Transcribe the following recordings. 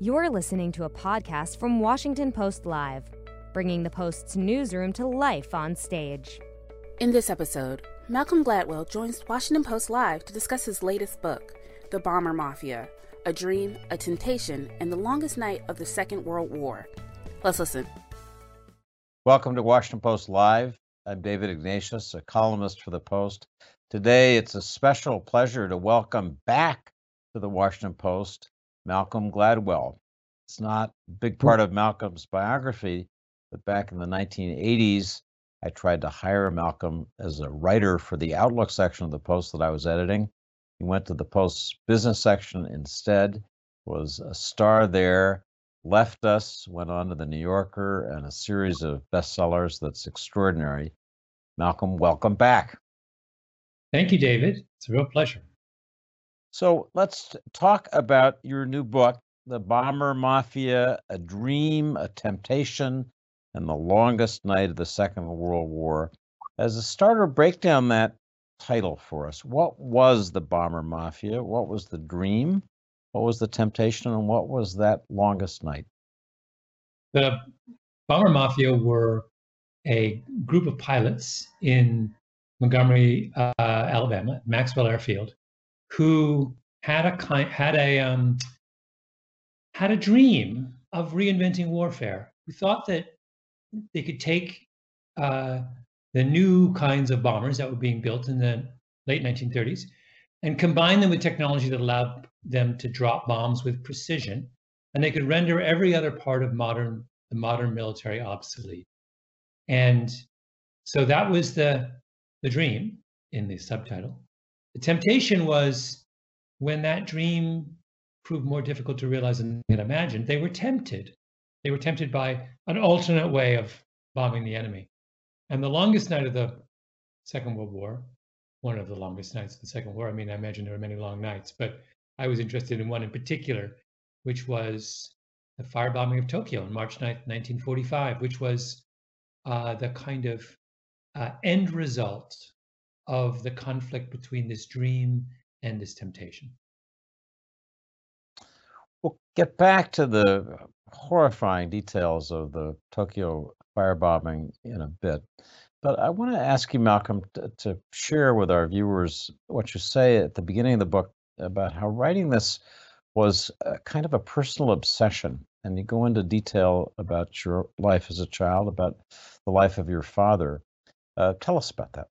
You're listening to a podcast from Washington Post Live, bringing the Post's newsroom to life on stage. In this episode, Malcolm Gladwell joins Washington Post Live to discuss his latest book, The Bomber Mafia, A Dream, A Temptation, and the Longest Night of the Second World War. Let's listen. Welcome to Washington Post Live. I'm David Ignatius, a columnist for the Post. Today, it's a special pleasure to welcome back to the Washington Post Malcolm Gladwell. It's not a big part of Malcolm's biography, but back in the 1980s, I tried to hire Malcolm as a writer for the Outlook section of the Post that I was editing. He went to the Post's business section instead, was a star there, left us, went on to the New Yorker and a series of bestsellers that's extraordinary. Malcolm, welcome back. Thank you, David. It's a real pleasure. So let's talk about your new book, The Bomber Mafia, A Dream, A Temptation, and the Longest Night of the Second World War. As a starter, break down that title for us. What was the Bomber Mafia? What was the dream? What was the temptation? And what was that longest night? The Bomber Mafia were a group of pilots in Montgomery, Alabama, Maxwell Airfield, who had a dream of reinventing warfare. We thought that they could take the new kinds of bombers that were being built in the late 1930s and combine them with technology that allowed them to drop bombs with precision, and they could render every other part of the modern military obsolete. And so that was the dream in the subtitle. The temptation was when that dream proved more difficult to realize than they had imagined, they were tempted. They were tempted by an alternate way of bombing the enemy. And the longest night of the Second World War, one of the longest nights of the Second War, I mean, I imagine there were many long nights, but I was interested in one in particular, which was the firebombing of Tokyo on March 9th, 1945, which was the kind of end result of the conflict between this dream and this temptation. We'll get back to the horrifying details of the Tokyo firebombing in a bit, but I want to ask you, Malcolm, to share with our viewers what you say at the beginning of the book about how writing this was a kind of a personal obsession, and you go into detail about your life as a child, about the life of your father. Tell us about that.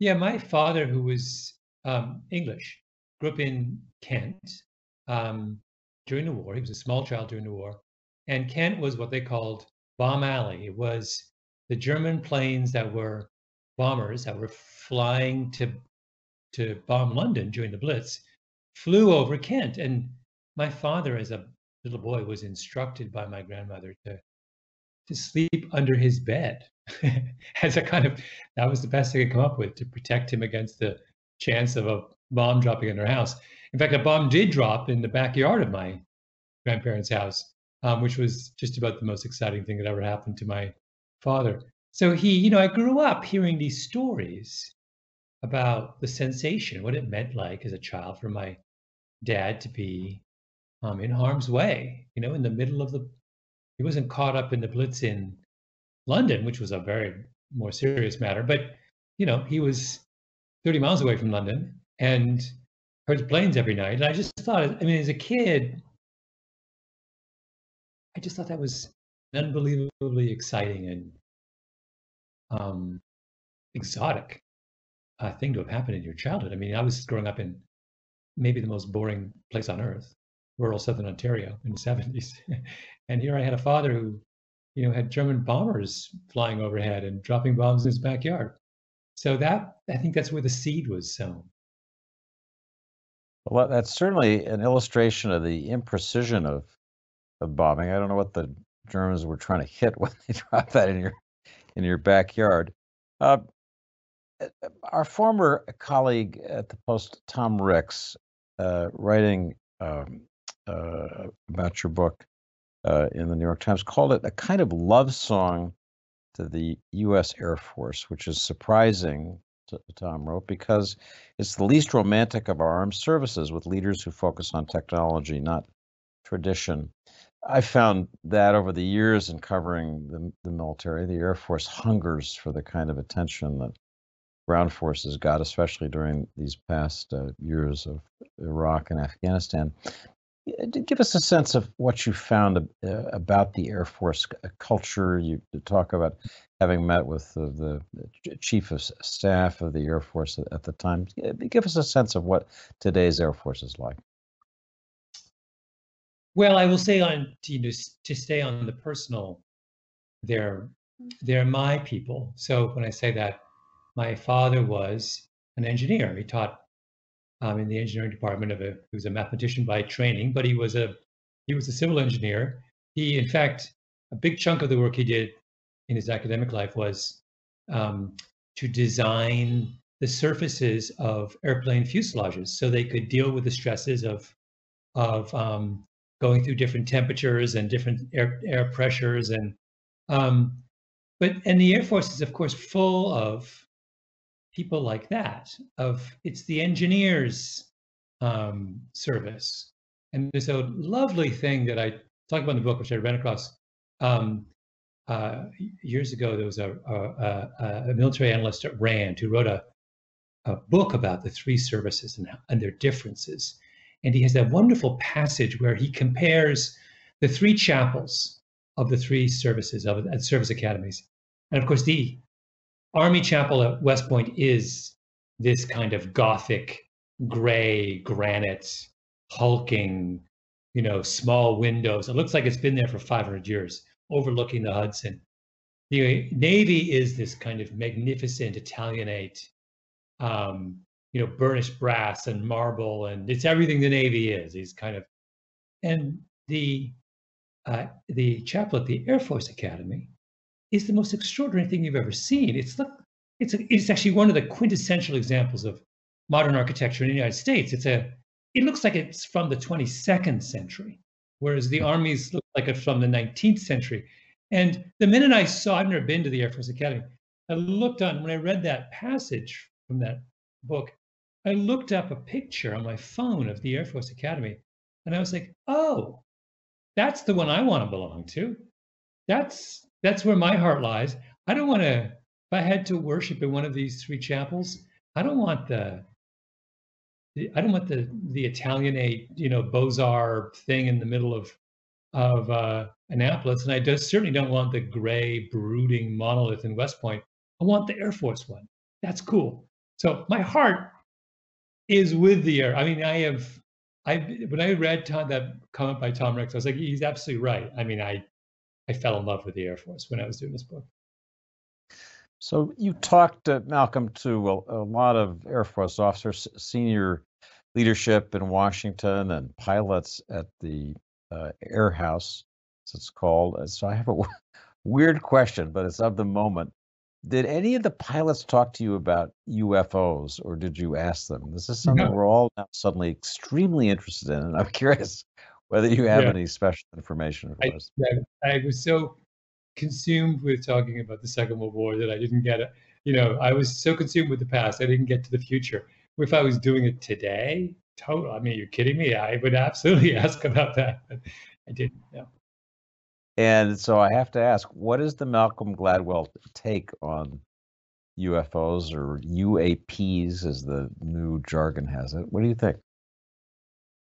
Yeah, my father, who was English, grew up in Kent during the war. He was a small child during the war. And Kent was what they called Bomb Alley. It was the German planes that were bombers that were flying to bomb London during the Blitz, flew over Kent. And my father, as a little boy, was instructed by my grandmother to sleep under his bed as a kind of, that was the best they could come up with to protect him against the chance of a bomb dropping in their house. In fact, a bomb did drop in the backyard of my grandparents' house, which was just about the most exciting thing that ever happened to my father. So he, you know, I grew up hearing these stories about the sensation, what it meant like as a child for my dad to be in harm's way, you know, in the middle of the, he wasn't caught up in the Blitz in London, which was a very more serious matter, but, you know, he was 30 miles away from London and heard planes every night. And I just thought, I mean, as a kid, I just thought that was unbelievably exciting and exotic thing to have happened in your childhood. I mean, I was growing up in maybe the most boring place on earth, rural Southern Ontario in the 70s. And here I had a father who, you know, had German bombers flying overhead and dropping bombs in his backyard. So that, I think that's where the seed was sown. Well, that's certainly an illustration of the imprecision of bombing. I don't know what the Germans were trying to hit when they dropped that in your backyard. Our former colleague at the Post, Tom Ricks, writing about your book in the New York Times, called it a kind of love song to the U.S. Air Force, which is surprising, Tom wrote, because it's the least romantic of our armed services, with leaders who focus on technology, not tradition. I found that over the years in covering the military, the Air Force hungers for the kind of attention that ground forces got, especially during these past years of Iraq and Afghanistan. Give us a sense of what you found about the Air Force culture. You talk about having met with the chief of staff of the Air Force at the time. Give us a sense of what today's Air Force is like. Well, I will say to stay on the personal, they're my people. So when I say that, my father was an engineer. He taught in the engineering department he was a mathematician by training, but he was a civil engineer. He, in fact, a big chunk of the work he did in his academic life was to design the surfaces of airplane fuselages so they could deal with the stresses of going through different temperatures and different air pressures, and the Air Force is of course full of people like that. It's the engineers' service, and there's a lovely thing that I talk about in the book, which I ran across years ago. There was a military analyst at RAND who wrote a book about the three services and their differences, and he has that wonderful passage where he compares the three chapels of the three services at service academies, and of course the Army Chapel at West Point is this kind of Gothic, gray granite, hulking, small windows. It looks like it's been there for 500 years, overlooking the Hudson. The Navy is this kind of magnificent Italianate, burnished brass and marble, and it's everything the Navy is. And the chapel at the Air Force Academy is the most extraordinary thing you've ever seen. It's actually one of the quintessential examples of modern architecture in the United States. It looks like it's from the 22nd century, whereas the Army's look like it's from the 19th century. And the minute I've never been to the Air Force Academy, when I read that passage from that book, I looked up a picture on my phone of the Air Force Academy, and I was like, oh, that's the one I want to belong to. That's where my heart lies. I don't want to, if I had to worship in one of these three chapels, I don't want the Italianate, Beaux-Arts thing in the middle of Annapolis. And I certainly don't want the gray, brooding monolith in West Point. I want the Air Force one. That's cool. So my heart is with the Air. I mean, when I read that comment by Tom Rex, I was like, he's absolutely right. I mean, I fell in love with the Air Force when I was doing this book. So you talked, Malcolm, to a lot of Air Force officers, senior leadership in Washington, and pilots at the Air House, as it's called. So I have a weird question, but it's of the moment. Did any of the pilots talk to you about UFOs, or did you ask them? This is something we're all now suddenly extremely interested in, and I'm curious whether you have any special information for us. I was so consumed with talking about the Second World War that I didn't get it. I was so consumed with the past, I didn't get to the future. If I was doing it today, I mean, you're kidding me. I would absolutely ask about that, but I didn't know. And so I have to ask, what is the Malcolm Gladwell take on UFOs, or UAPs, as the new jargon has it? What do you think?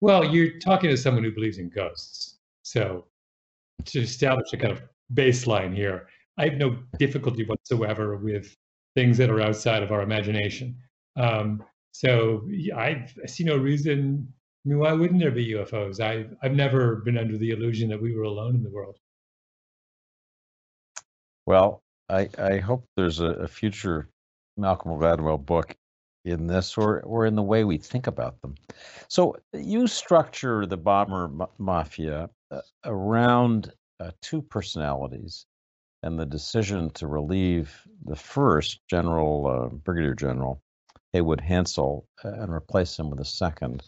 Well, you're talking to someone who believes in ghosts. So to establish a kind of baseline here, I have no difficulty whatsoever with things that are outside of our imagination. So I see no reason, I mean, why wouldn't there be UFOs? I've never been under the illusion that we were alone in the world. Well, I hope there's a future Malcolm Gladwell book in this, or in the way we think about them. So you structure the Bomber Mafia around two personalities and the decision to relieve the first Brigadier General Haywood Hansell and replace him with a second,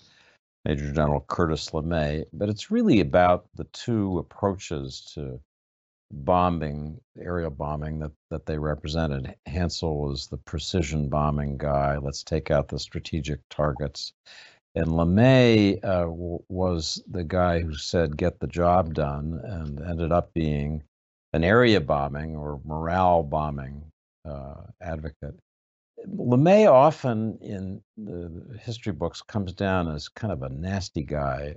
Major General Curtis LeMay. But it's really about the two approaches to bombing, aerial bombing, that they represented. Hansell was the precision bombing guy. Let's take out the strategic targets. And LeMay was the guy who said, get the job done, and ended up being an area bombing or morale bombing advocate. LeMay often in the history books comes down as kind of a nasty guy.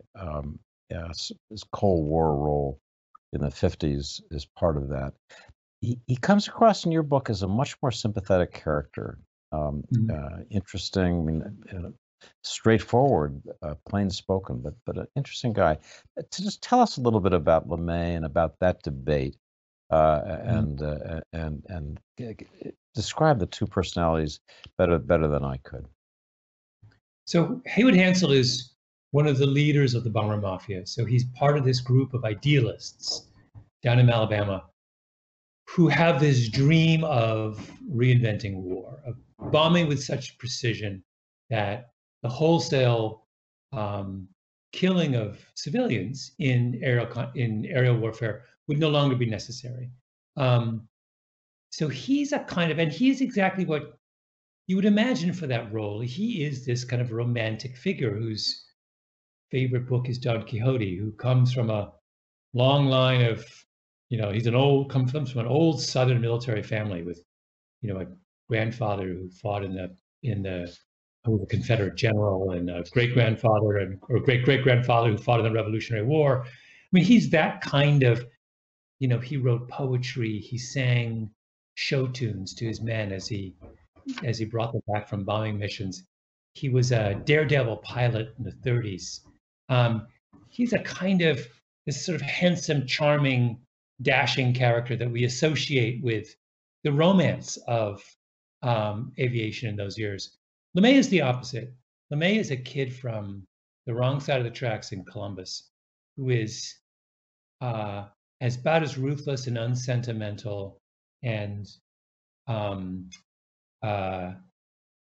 His Cold War role in the 50s is part of that. He comes across in your book as a much more sympathetic character. Interesting, I mean, straightforward, plain spoken, but an interesting guy. To just tell us a little bit about LeMay and about that debate, and describe the two personalities better than I could. So Haywood Hansell is one of the leaders of the Bomber Mafia. So he's part of this group of idealists down in Alabama who have this dream of reinventing war, of bombing with such precision that the wholesale killing of civilians in aerial warfare would no longer be necessary. So he's a kind of, and he is exactly what you would imagine for that role. He is this kind of romantic figure whose favorite book is Don Quixote, who comes from a long line of, comes from an old Southern military family with, a grandfather who fought in the Confederate general, and a great-grandfather or great-great-grandfather who fought in the Revolutionary War. I mean, he's that kind of, he wrote poetry, he sang show tunes to his men as he brought them back from bombing missions. He was a daredevil pilot in the 30s. He's a kind of this sort of handsome, charming, dashing character that we associate with the romance of aviation in those years. LeMay is the opposite. LeMay is a kid from the wrong side of the tracks in Columbus, who is about as ruthless and unsentimental and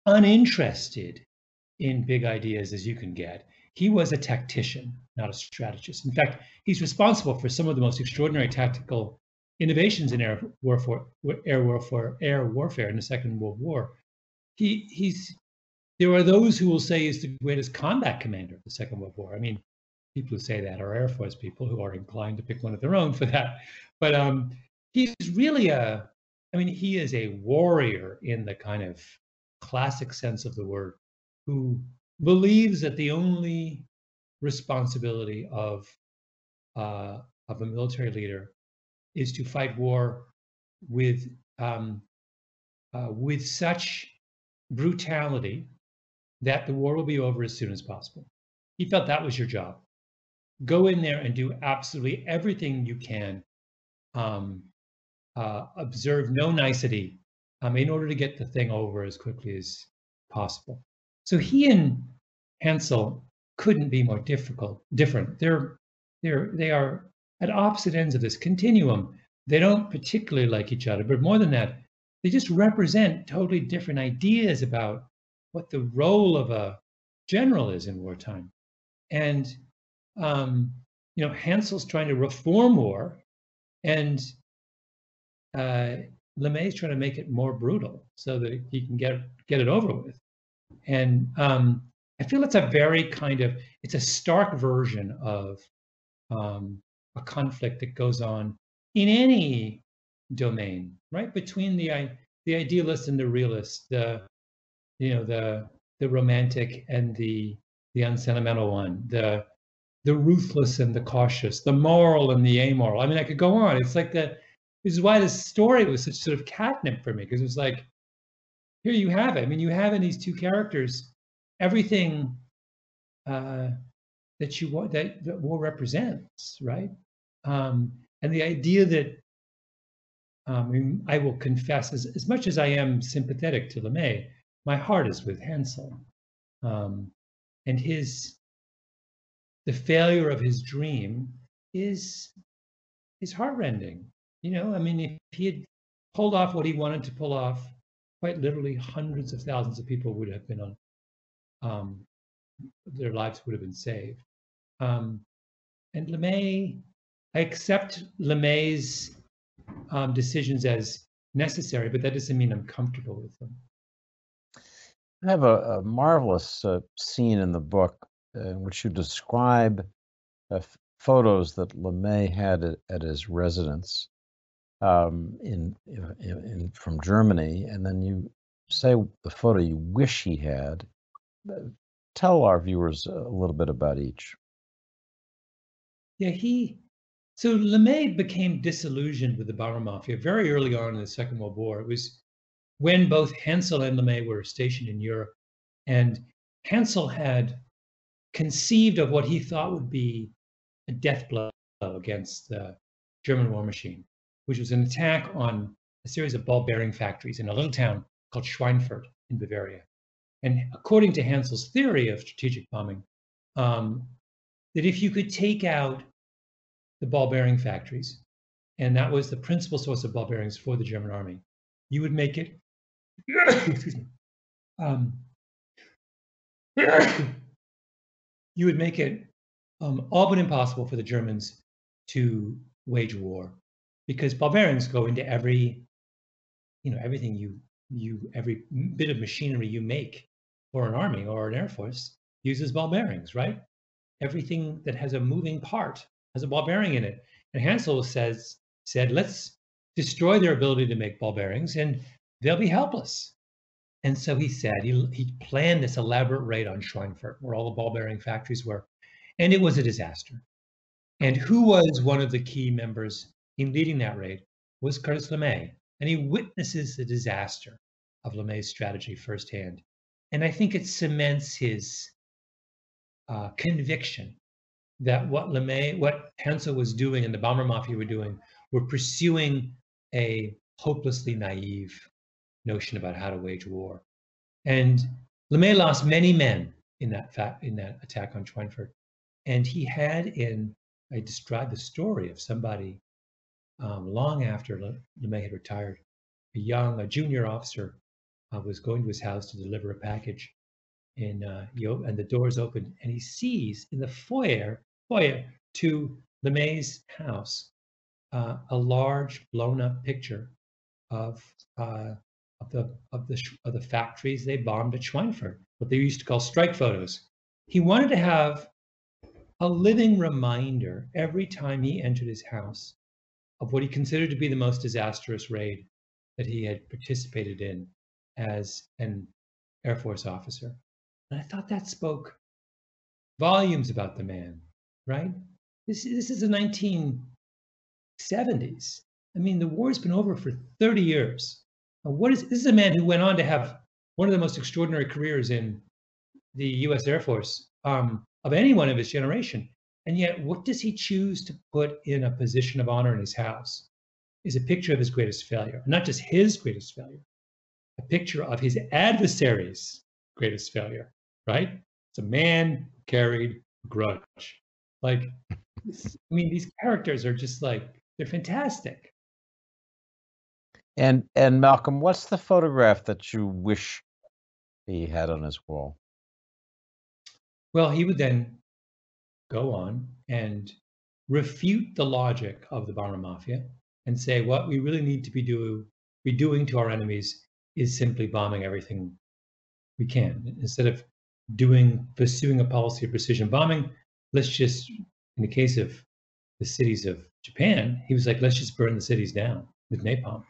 uninterested in big ideas as you can get. He was a tactician, not a strategist. In fact, he's responsible for some of the most extraordinary tactical innovations in air warfare in the Second World War. There are those who will say he's the greatest combat commander of the Second World War. I mean, people who say that are Air Force people who are inclined to pick one of their own for that. But he's really he is a warrior in the kind of classic sense of the word, who believes that the only responsibility of a military leader is to fight war with such brutality that the war will be over as soon as possible. He felt that was your job. Go in there and do absolutely everything you can. Observe no nicety in order to get the thing over as quickly as possible. So he and Hansell couldn't be more different. They are at opposite ends of this continuum. They don't particularly like each other, but more than that, they just represent totally different ideas about what the role of a general is in wartime. And Hansell's trying to reform war, and LeMay's trying to make it more brutal so that he can get it over with. And I feel it's a very kind of, it's a stark version of a conflict that goes on in any domain, right? Between the idealist and the realist, the romantic and the unsentimental one, the ruthless and the cautious, the moral and the amoral. I mean, I could go on. It's like that. This is why this story was such sort of catnip for me, because it was like, here you have it. I mean, you have in these two characters everything that war represents, right? And the idea that I will confess, as much as I am sympathetic to LeMay, my heart is with Hansell, and the failure of his dream is heartrending. If he had pulled off what he wanted to pull off, quite literally hundreds of thousands of people would have been on, their lives would have been saved. And LeMay, I accept LeMay's decisions as necessary, but that doesn't mean I'm comfortable with them. I have a marvelous scene in the book in which you describe photos that LeMay had at his residence in from Germany, and then you say the photo you wish he had. Tell our viewers a little bit about each. Yeah, so LeMay became disillusioned with the Bomber Mafia very early on in the Second World War. It was when both Hansell and LeMay were stationed in Europe, and Hansell had conceived of what he thought would be a death blow against the German war machine, which was an attack on a series of ball bearing factories in a little town called Schweinfurt in Bavaria. And according to Hansell's theory of strategic bombing, that if you could take out the ball bearing factories, and that was the principal source of ball bearings for the German army, you would make it, excuse me, you would make it all but impossible for the Germans to wage war, because ball bearings go into every bit of machinery you make for an army or an air force uses ball bearings, right? Everything that has a moving part has a ball bearing in it. And Hansell said, let's destroy their ability to make ball bearings and they'll be helpless. And so he said, he planned this elaborate raid on Schweinfurt where all the ball bearing factories were, and it was a disaster. And who was one of the key members in leading that raid was Curtis LeMay. And he witnesses the disaster of LeMay's strategy firsthand. And I think it cements his conviction that what Hansell was doing and the Bomber Mafia were doing were pursuing a hopelessly naive notion about how to wage war. And LeMay lost many men in that attack on Schweinfurt. And he had I described the story of somebody long after LeMay had retired, a junior officer was going to his house to deliver a package, and the doors opened, and he sees in the foyer to LeMay's house a large blown-up picture of the factories they bombed at Schweinfurt, what they used to call strike photos. He wanted to have a living reminder every time he entered his house of what he considered to be the most disastrous raid that he had participated in as an Air Force officer. And I thought that spoke volumes about the man, right? This is the 1970s. I mean, the war's been over for 30 years. This is a man who went on to have one of the most extraordinary careers in the US Air Force of anyone of his generation. And yet, what does he choose to put in a position of honor in his house? Is a picture of his greatest failure, not just his greatest failure, a picture of his adversary's greatest failure, right? It's a man who carried a grudge. Like, I mean, these characters are just like, they're fantastic. And Malcolm, what's the photograph that you wish he had on his wall? Well, he would then go on and refute the logic of the Bomber Mafia and say what we really need to be doing to our enemies is simply bombing everything we can. Instead of pursuing a policy of precision bombing, let's just, in the case of the cities of Japan, he was like, let's just burn the cities down with napalm.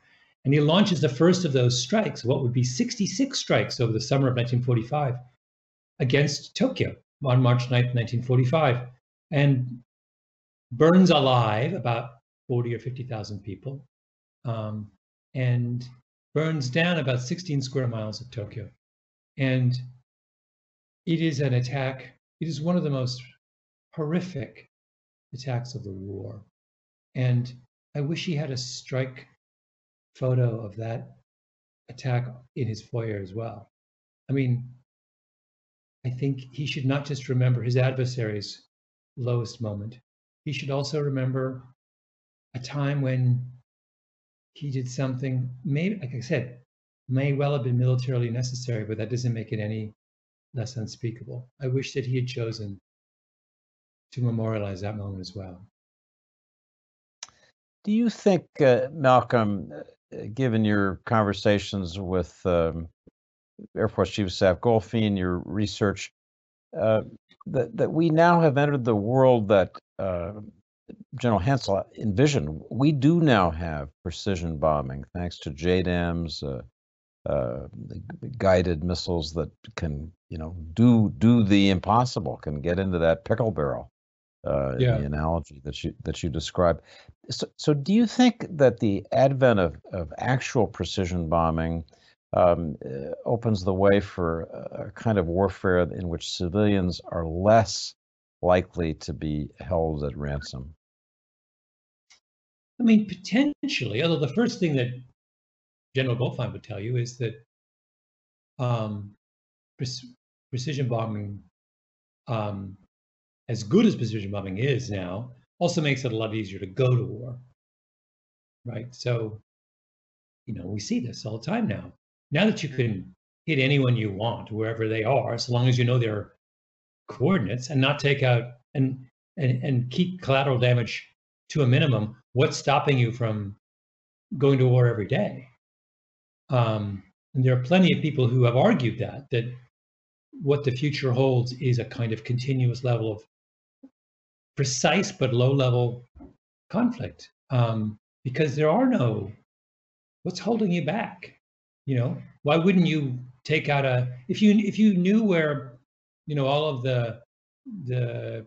And he launches the first of those strikes, what would be 66 strikes over the summer of 1945 against Tokyo on March 9th, 1945, and burns alive about 40 or 50,000 people, and burns down about 16 square miles of Tokyo. And it is an attack, it is one of the most horrific attacks of the war. And I wish he had a strike photo of that attack in his foyer as well. I mean, I think he should not just remember his adversary's lowest moment. He should also remember a time when he did something, maybe, like I said, may well have been militarily necessary, but that doesn't make it any less unspeakable. I wish that he had chosen to memorialize that moment as well. Do you think, Malcolm, given your conversations with Air Force Chief of Staff Goldfein, your research, that we now have entered the world that General Hansell envisioned. We do now have precision bombing, thanks to JDAMs, guided missiles that can, do the impossible, can get into that pickle barrel. Yeah. In the analogy that you described. So do you think that the advent of actual precision bombing opens the way for a kind of warfare in which civilians are less likely to be held at ransom? I mean, potentially, although the first thing that General Goldfein would tell you is that precision bombing, as good as precision bombing is now, also makes it a lot easier to go to war, right? So, we see this all the time now. Now that you can hit anyone you want, wherever they are, so long as you know their coordinates and not take out and keep collateral damage to a minimum, what's stopping you from going to war every day? And there are plenty of people who have argued that what the future holds is a kind of continuous level of precise but low-level conflict, because there are no, what's holding you back? Why wouldn't you take out if you knew where, all of the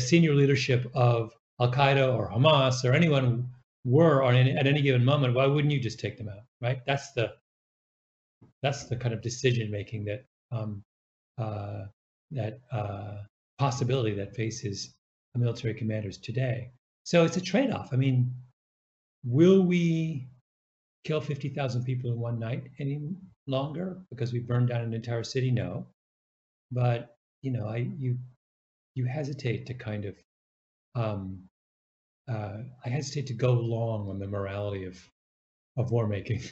senior leadership of Al-Qaeda or Hamas or anyone were at any given moment, why wouldn't you just take them out, right? That's the kind of decision-making that possibility that faces military commanders today. So it's a trade-off. I mean, will we kill 50,000 people in one night any longer because we burned down an entire city? No, but you hesitate to kind of I hesitate to go long on the morality of war making.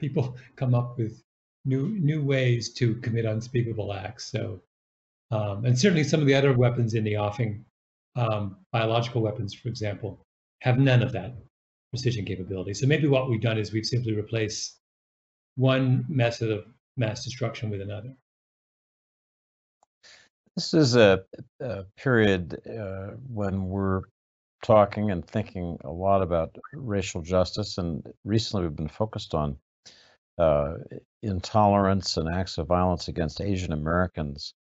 People come up with new ways to commit unspeakable acts. So, and certainly some of the other weapons in the offing, biological weapons, for example, have none of that precision capability. So maybe what we've done is we've simply replaced one method of mass destruction with another. This is a period when we're talking and thinking a lot about racial justice, and recently we've been focused on intolerance and acts of violence against Asian Americans.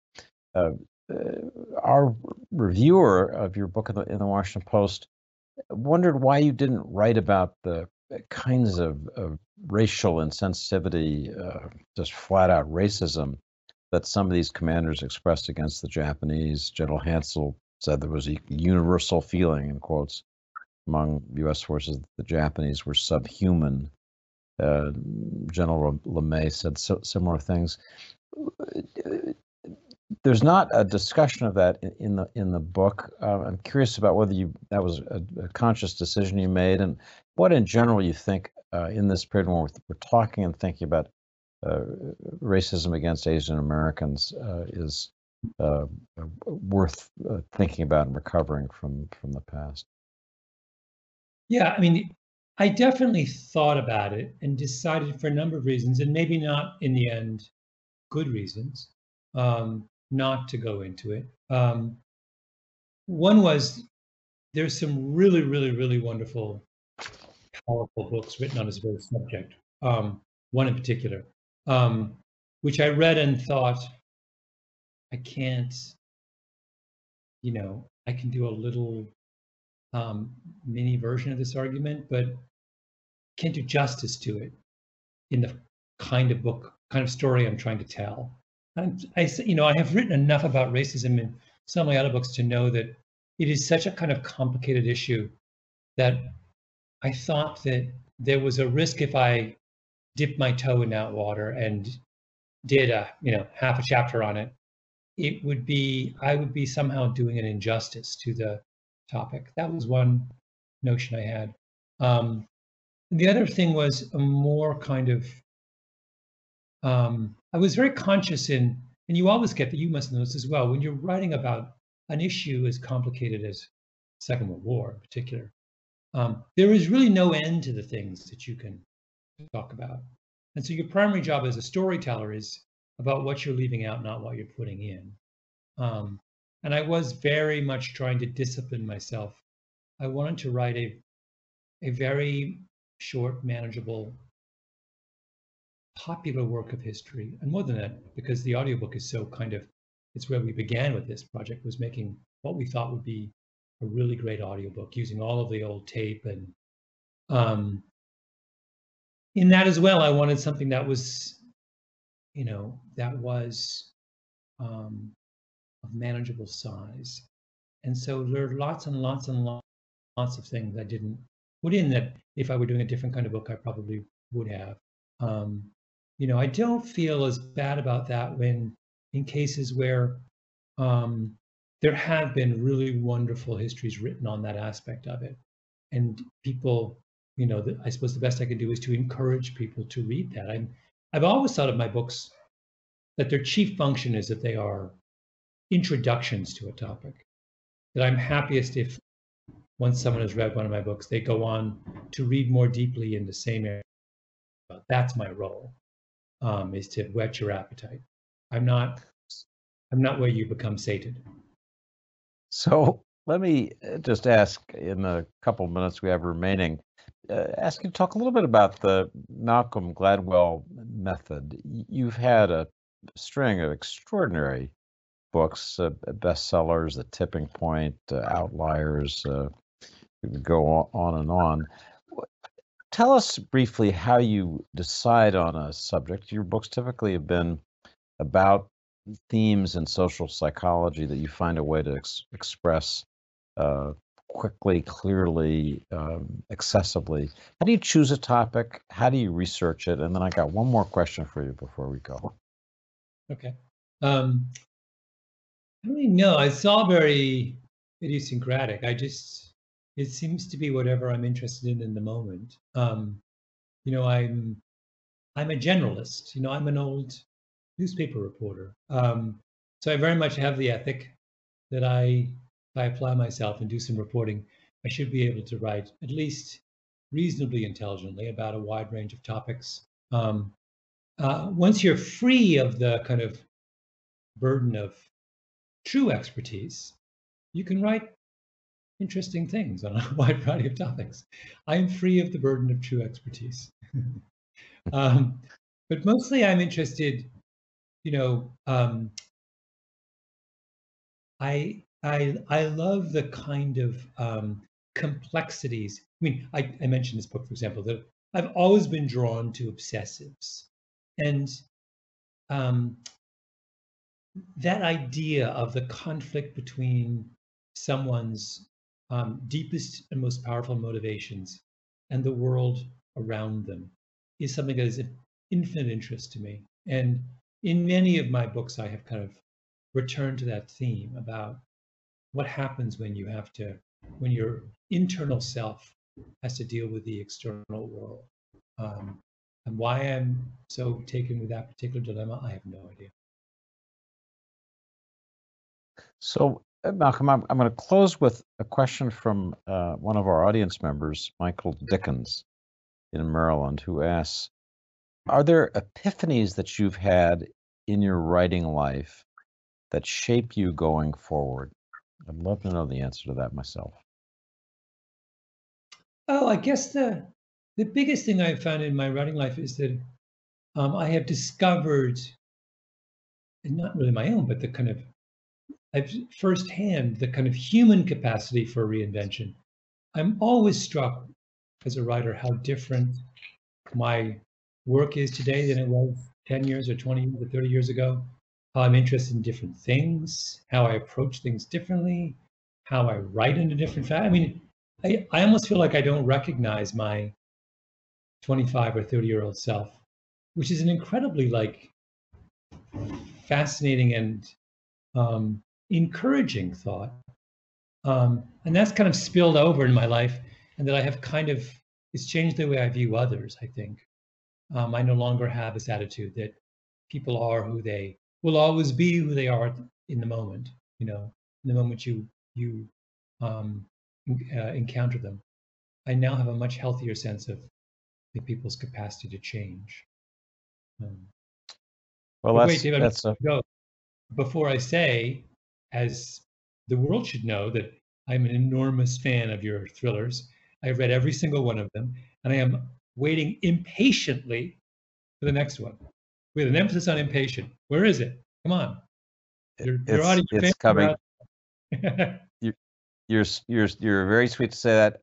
Our reviewer of your book in the Washington Post wondered why you didn't write about the kinds of racial insensitivity, just flat-out racism, that some of these commanders expressed against the Japanese. General Hansell said there was a universal feeling, in quotes, among U.S. forces that the Japanese were subhuman. General LeMay said similar things. There's not a discussion of that in the book. I'm curious about whether that was a conscious decision you made, and what in general you think in this period when we're talking and thinking about racism against Asian Americans is worth thinking about and recovering from the past. Yeah, I mean, I definitely thought about it and decided for a number of reasons, and maybe not in the end good reasons, not to go into it. One was there's some really, really, really wonderful, powerful books written on this very subject. One in particular, which I read and thought, I can't, I can do a little mini version of this argument, but can't do justice to it in the kind of book, kind of story I'm trying to tell. And I have written enough about racism in some of my other books to know that it is such a kind of complicated issue that I thought that there was a risk if I dipped my toe in that water and did half a chapter on it, I would be somehow doing an injustice to the topic. That was one notion I had. The other thing was a more kind of, I was very conscious and you always get that, you must know this as well, when you're writing about an issue as complicated as the Second World War in particular, there is really no end to the things that you can talk about. And so your primary job as a storyteller is about what you're leaving out, not what you're putting in. And I was very much trying to discipline myself. I wanted to write a very short, manageable, popular work of history. And more than that, because the audiobook is so kind of, it's where we began with this project, was making what we thought would be a really great audiobook, using all of the old tape. And in that as well, I wanted something that was, you know, that was of manageable size. And so there are lots and lots and lots of things I didn't put in that if I were doing a different kind of book, I probably would have. You know, I don't feel as bad about that when in cases where there have been really wonderful histories written on that aspect of it. And people, you know, I suppose the best I could do is to encourage people to read that. I've always thought of my books that their chief function is that they are introductions to a topic, that I'm happiest if once someone has read one of my books, they go on to read more deeply in the same area. That's my role, is to whet your appetite. I'm not where you become sated. So let me just ask, in the couple of minutes we have remaining, ask you to talk a little bit about the Malcolm Gladwell method. You've had a string of extraordinary books, bestsellers, The Tipping Point, Outliers, we could go on and on. Tell us briefly how you decide on a subject. Your books typically have been about themes in social psychology that you find a way to express quickly, clearly, accessibly. How do you choose a topic? How do you research it? And then I got one more question for you before we go. Okay. I don't even know. It's all very idiosyncratic. It seems to be whatever I'm interested in the moment. You know, I'm a generalist. You know, I'm an old newspaper reporter. So I very much have the ethic that if I apply myself and do some reporting, I should be able to write at least reasonably intelligently about a wide range of topics. Once you're free of the kind of burden of true expertise, you can write interesting things on a wide variety of topics. I'm free of the burden of true expertise. But mostly I'm interested, you know, I love the kind of complexities. I mean, I mentioned this book, for example, that I've always been drawn to obsessives. And that idea of the conflict between someone's deepest and most powerful motivations and the world around them is something that is of infinite interest to me. And in many of my books, I have kind of returned to that theme about what happens when you have to, when your internal self has to deal with the external world. And why I'm so taken with that particular dilemma, I have no idea. So, Malcolm, I'm going to close with a question from one of our audience members, Michael Dickens in Maryland, who asks, are there epiphanies that you've had in your writing life that shape you going forward? I'd love to know the answer to that myself. Oh, I guess the biggest thing I've found in my writing life is that I have discovered, and not really my own, but the kind of, firsthand, the kind of human capacity for reinvention. I'm always struck as a writer how different my work is today than it was 10 years or 20 or 30 years ago. How I'm interested in different things, how I approach things differently, how I write in a different fashion. I mean, I almost feel like I don't recognize my 25 or 30-year-old self, which is an incredibly, like, fascinating and encouraging thought. And that's kind of spilled over in my life, and that I have kind of, it's changed the way I view others, I think. I no longer have this attitude that people are who they will always be who they are in the moment, you know, in the moment you encounter them. I now have a much healthier sense of the people's capacity to change. Well, that's, wait, David, that's a... Before I say, as the world should know, that I'm an enormous fan of your thrillers. I've read every single one of them, and I am waiting impatiently for the next one, with an emphasis on impatient. Where is it? Come on. Your audience, it's coming. You're very sweet to say that.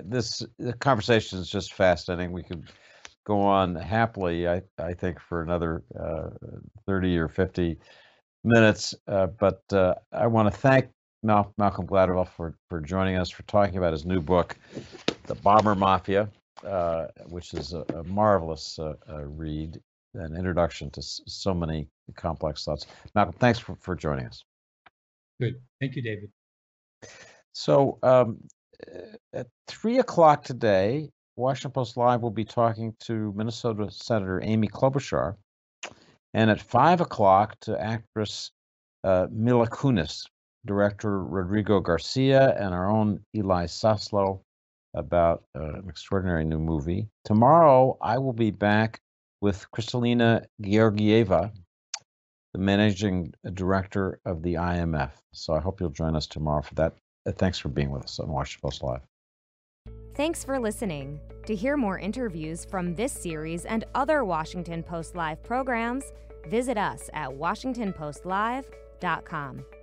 The conversation is just fascinating. We could go on happily, I think, for another 30 or 50 minutes. But I want to thank Malcolm Gladwell for joining us, for talking about his new book, The Bomber Mafia, which is a marvelous read, an introduction to so many complex thoughts. Malcolm, thanks for joining us. Good. Thank you, David. So at 3 o'clock today, Washington Post Live will be talking to Minnesota Senator Amy Klobuchar, and at 5 o'clock to actress Mila Kunis, director Rodrigo Garcia, and our own Eli Saslow about an extraordinary new movie. Tomorrow, I will be back with Kristalina Georgieva, the managing director of the IMF. So I hope you'll join us tomorrow for that. Thanks for being with us on Washington Post Live. Thanks for listening. To hear more interviews from this series and other Washington Post Live programs, visit us at WashingtonPostLive.com.